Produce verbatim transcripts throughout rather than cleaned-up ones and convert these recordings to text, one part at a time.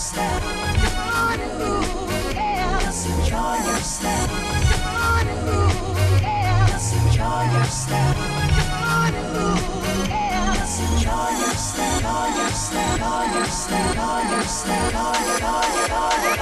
yourself. Just enjoy yourself. Just enjoy yourself. Just enjoy yourself. All yourself. All yourself. All yourself. All yourself.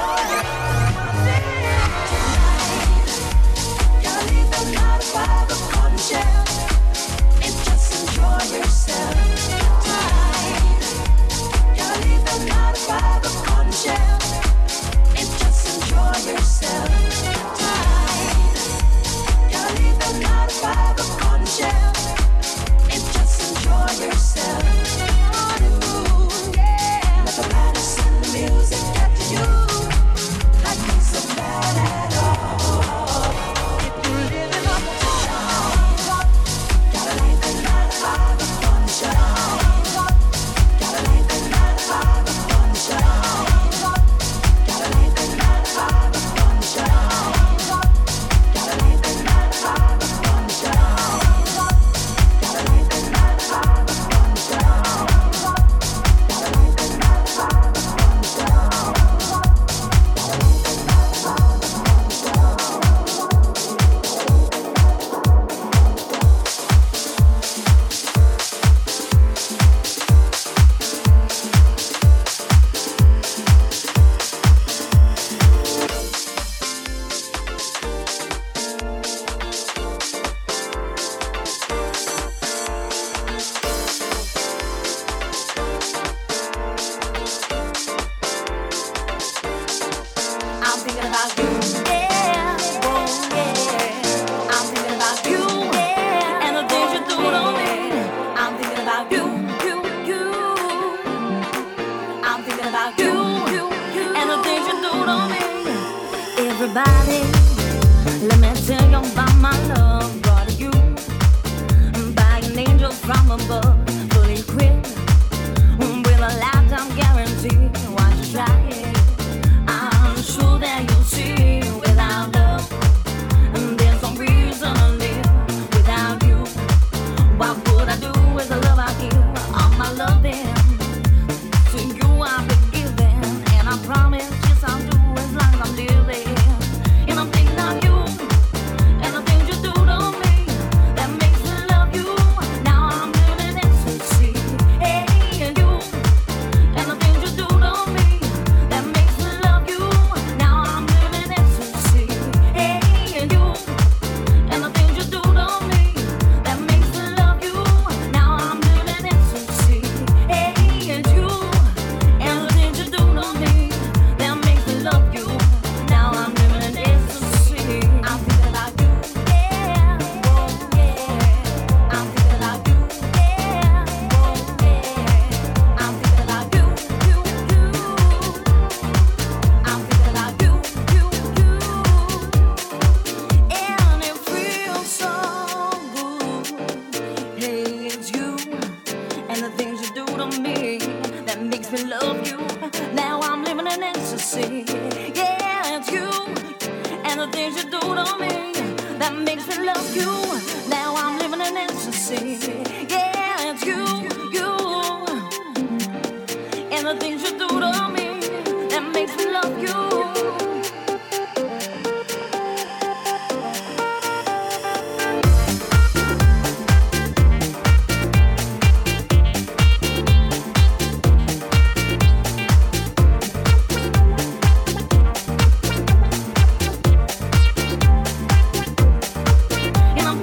And I'm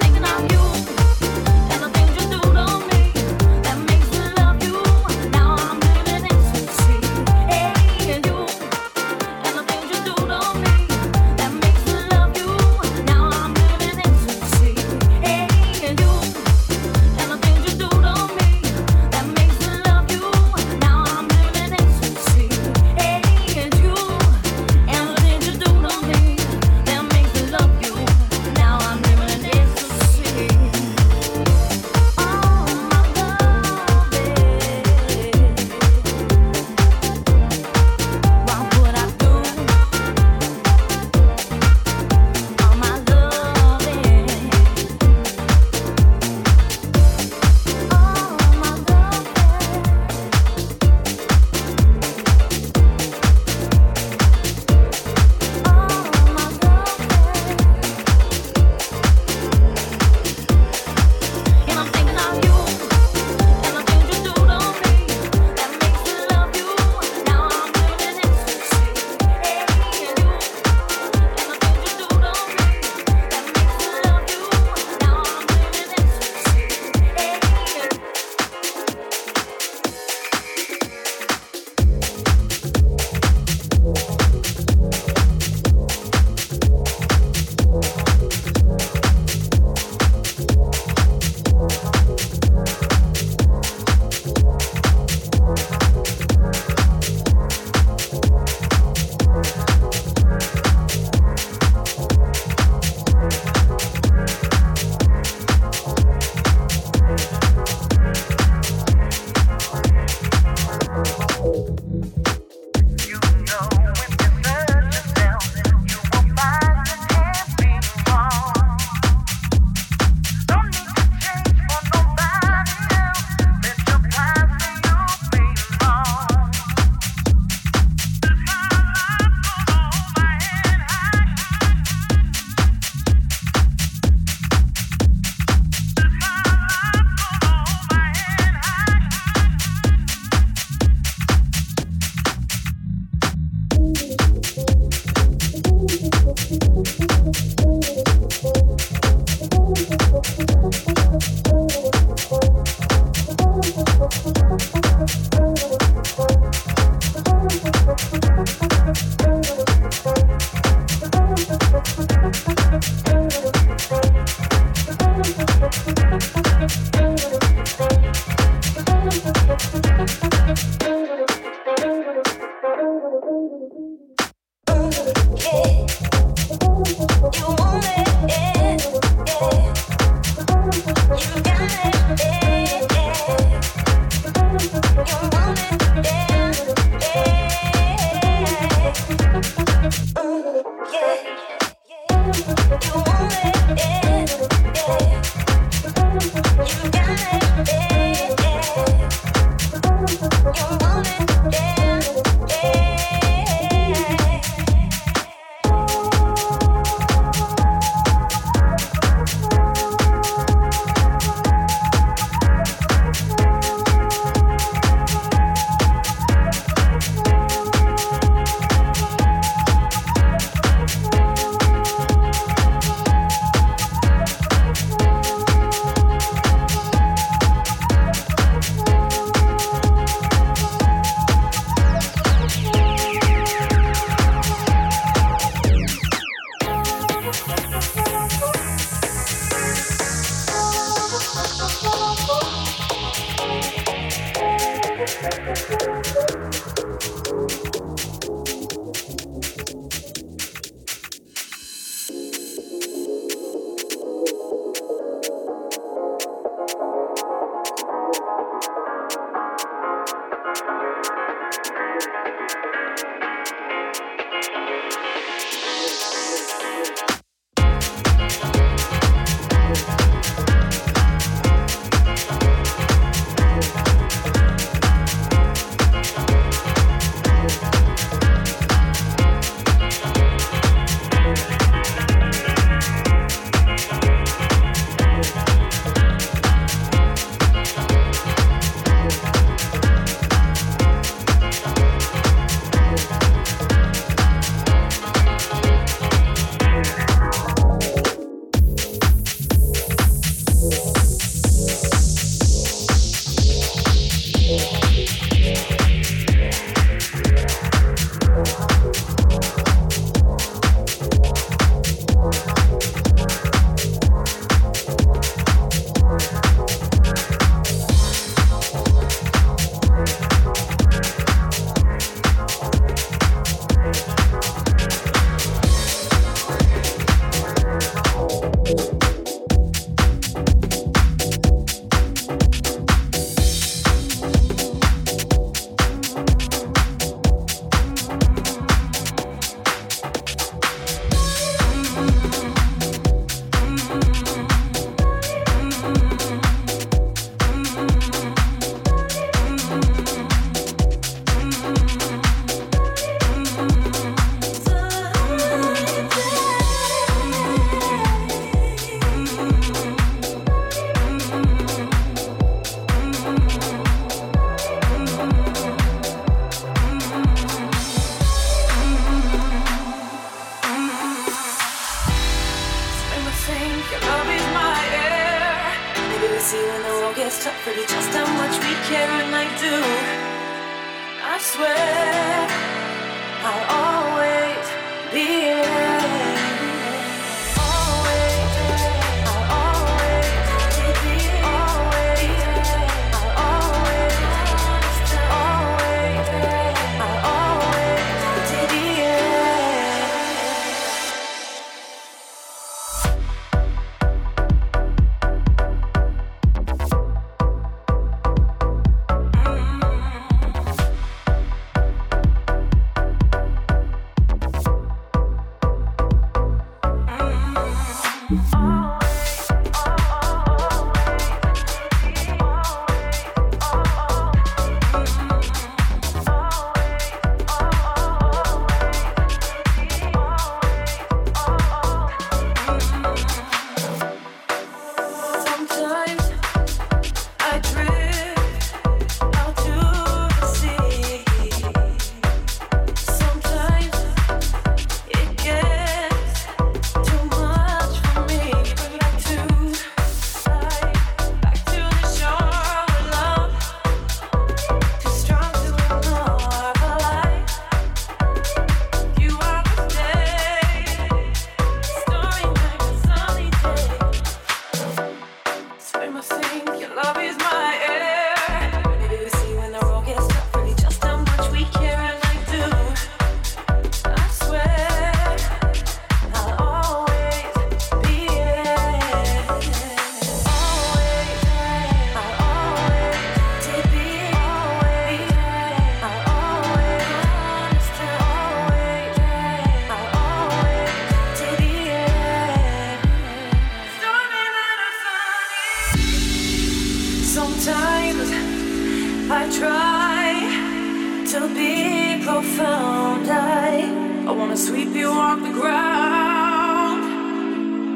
and sweep you off the ground.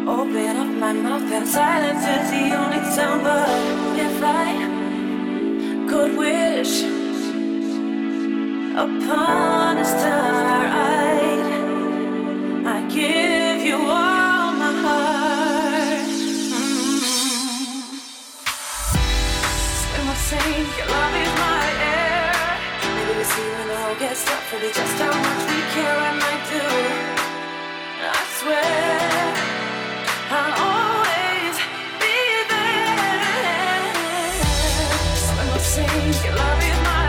Open up my mouth and silence is the only sound. But if I could wish upon a star, I'd, I'd give you all my heart. Mm-hmm. When I sing, your love is my air. Maybe we see when the whole gets tough, really just how much we care I might do. I swear, I'll always be there. When I sing, your love is my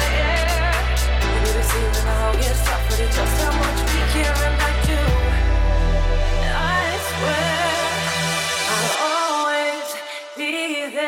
I'll get stuck, but it's just how much we care and I do. I swear I'll always be there.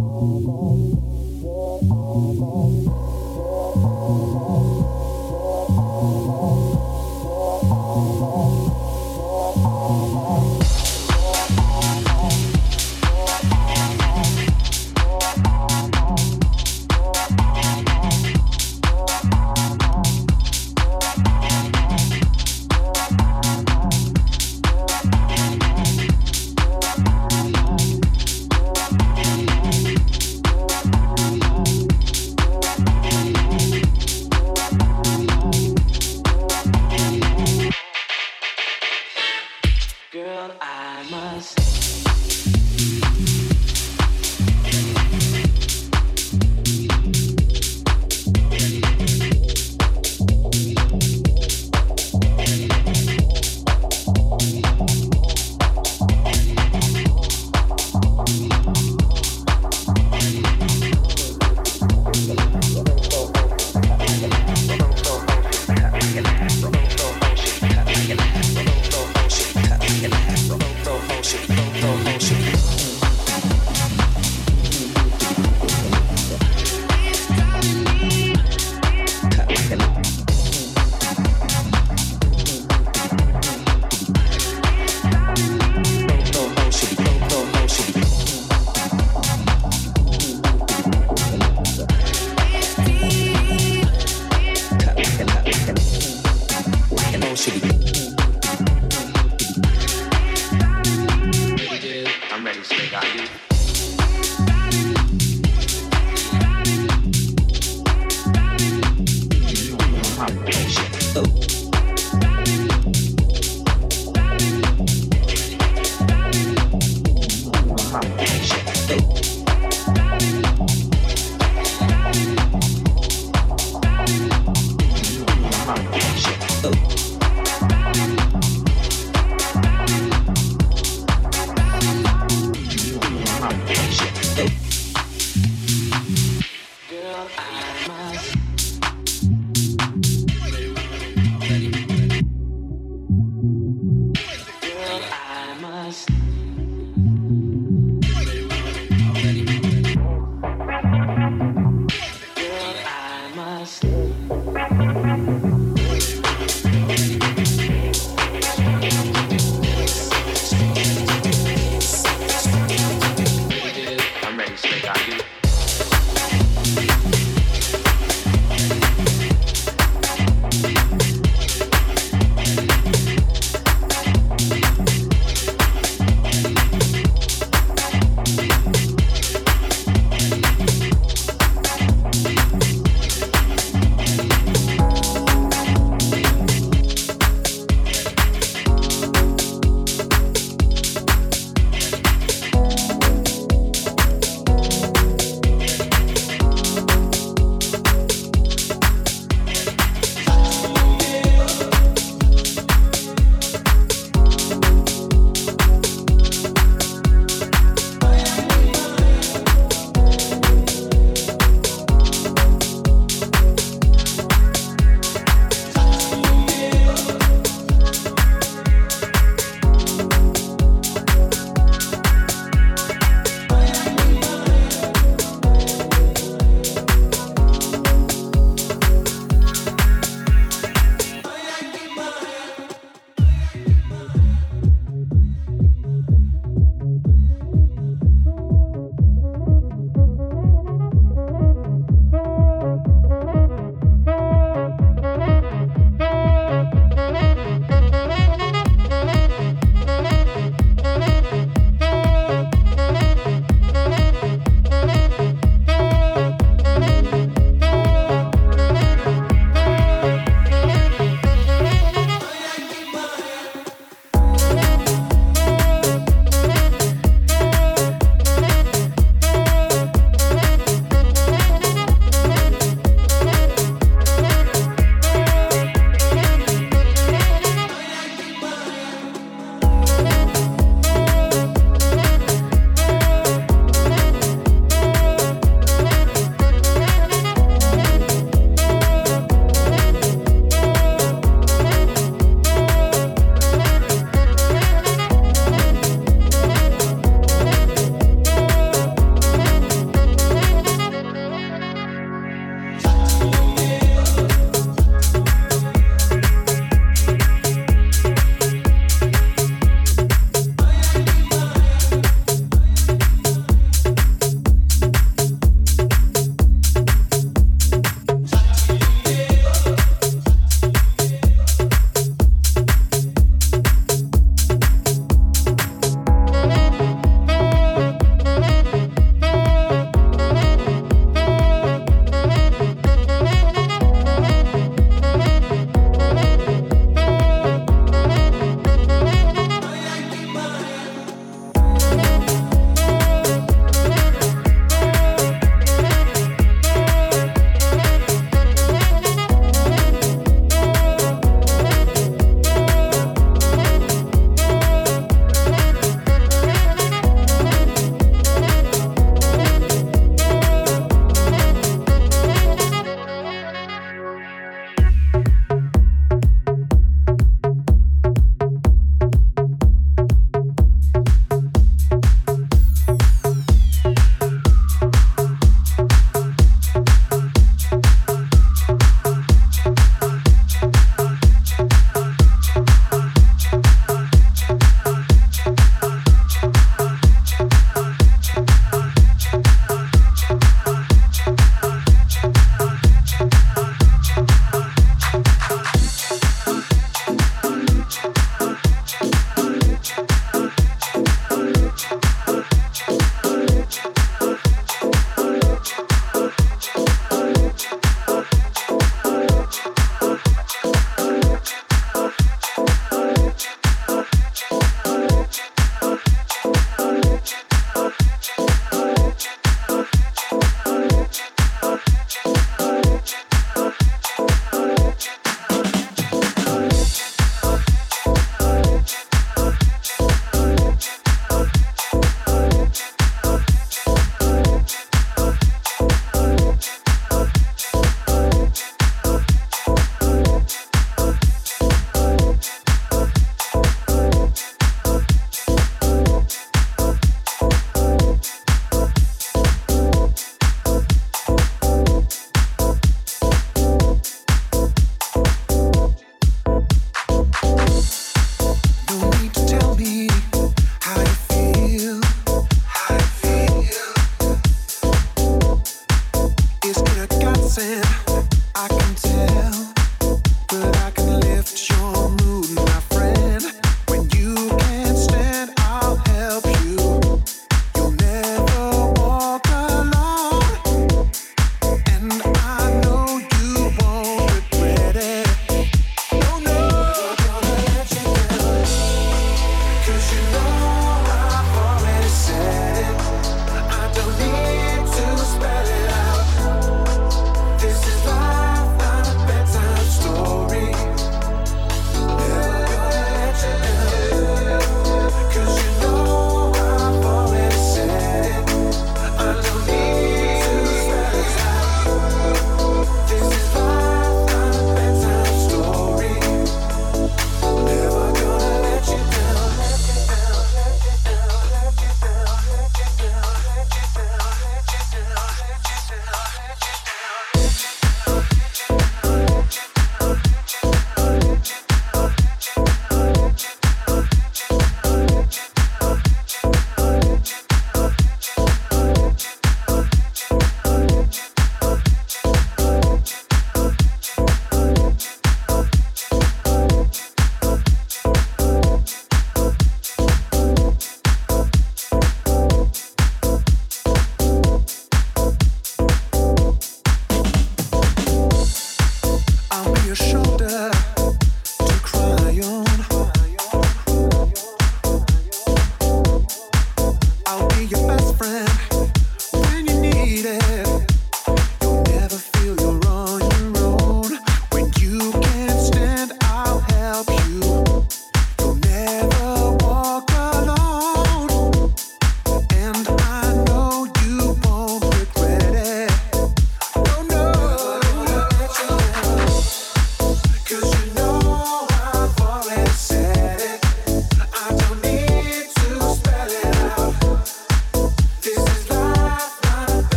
Always, always, always, always, always, always be there. Don't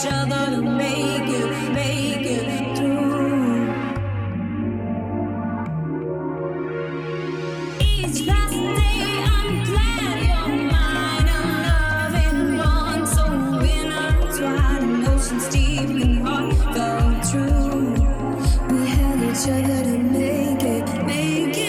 each other to make it, make it through. Each passing day, I'm glad you're mine. I'm loving one, so winners wide and oceans deep and heartfelt true. We held each other to make it, make it.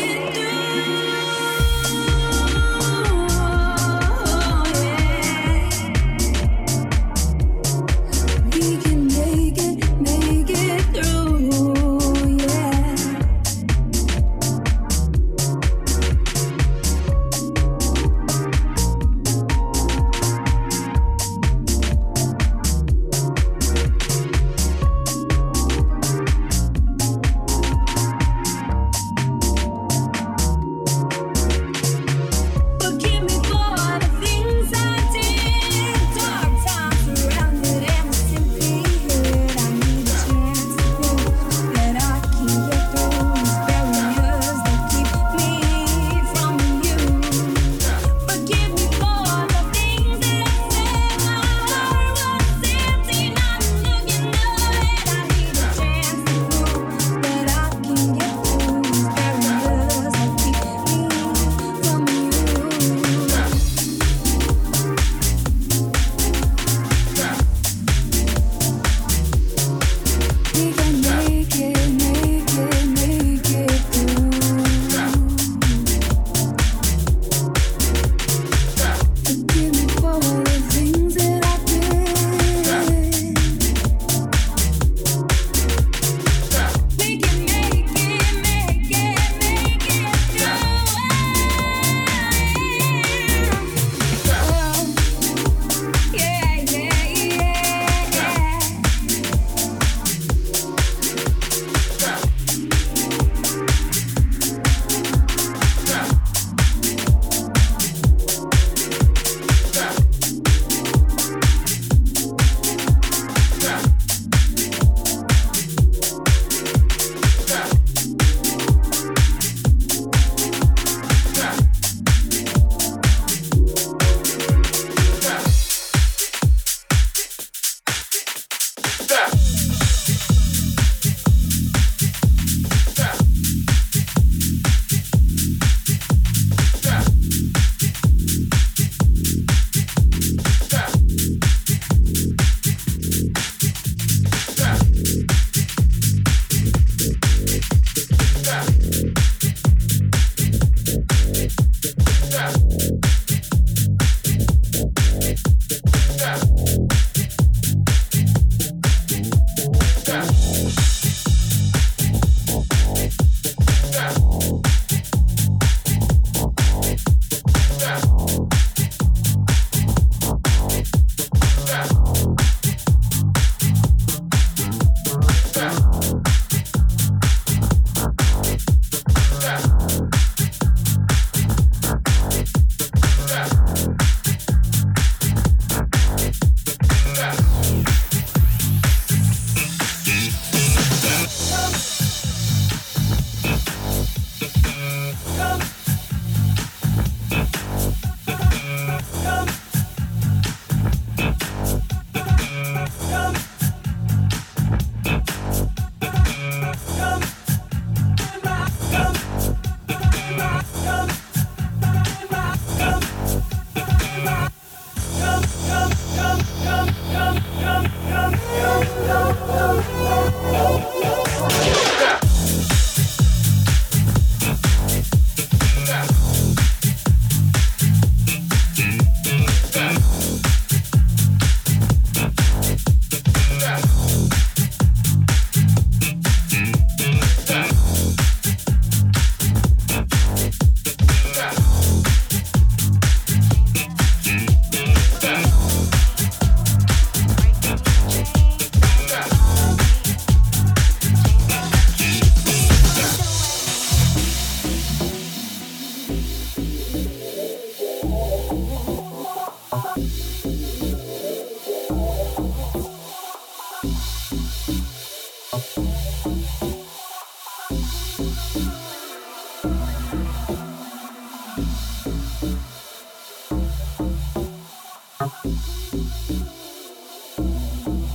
Thank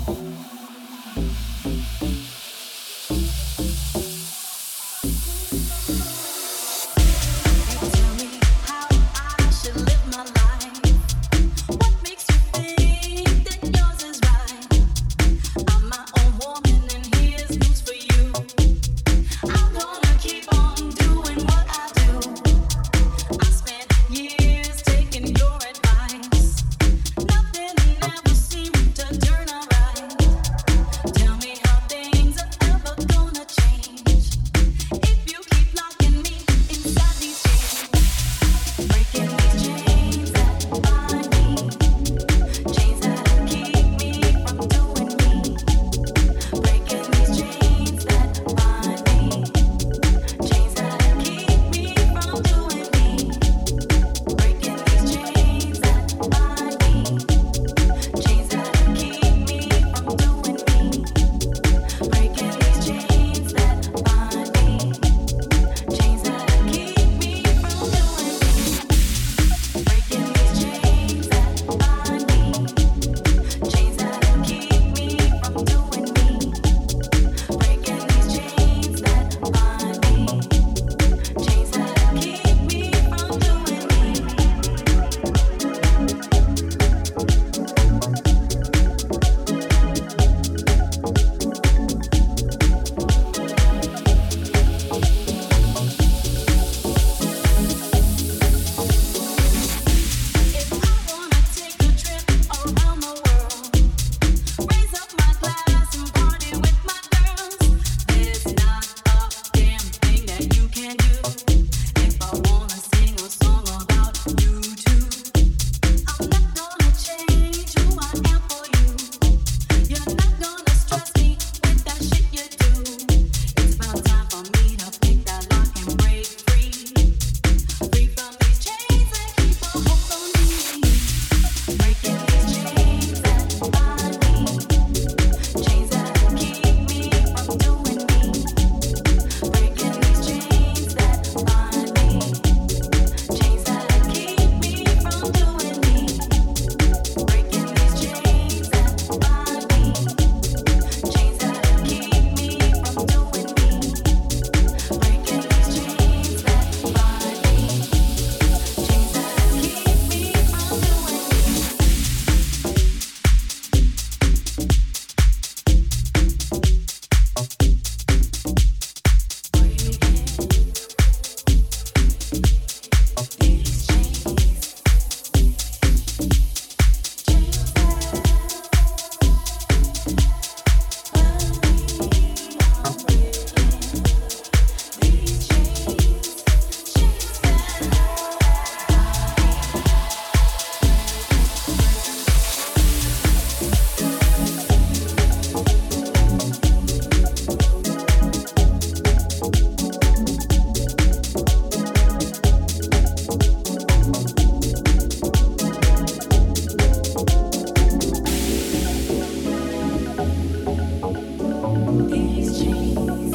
you. These chains.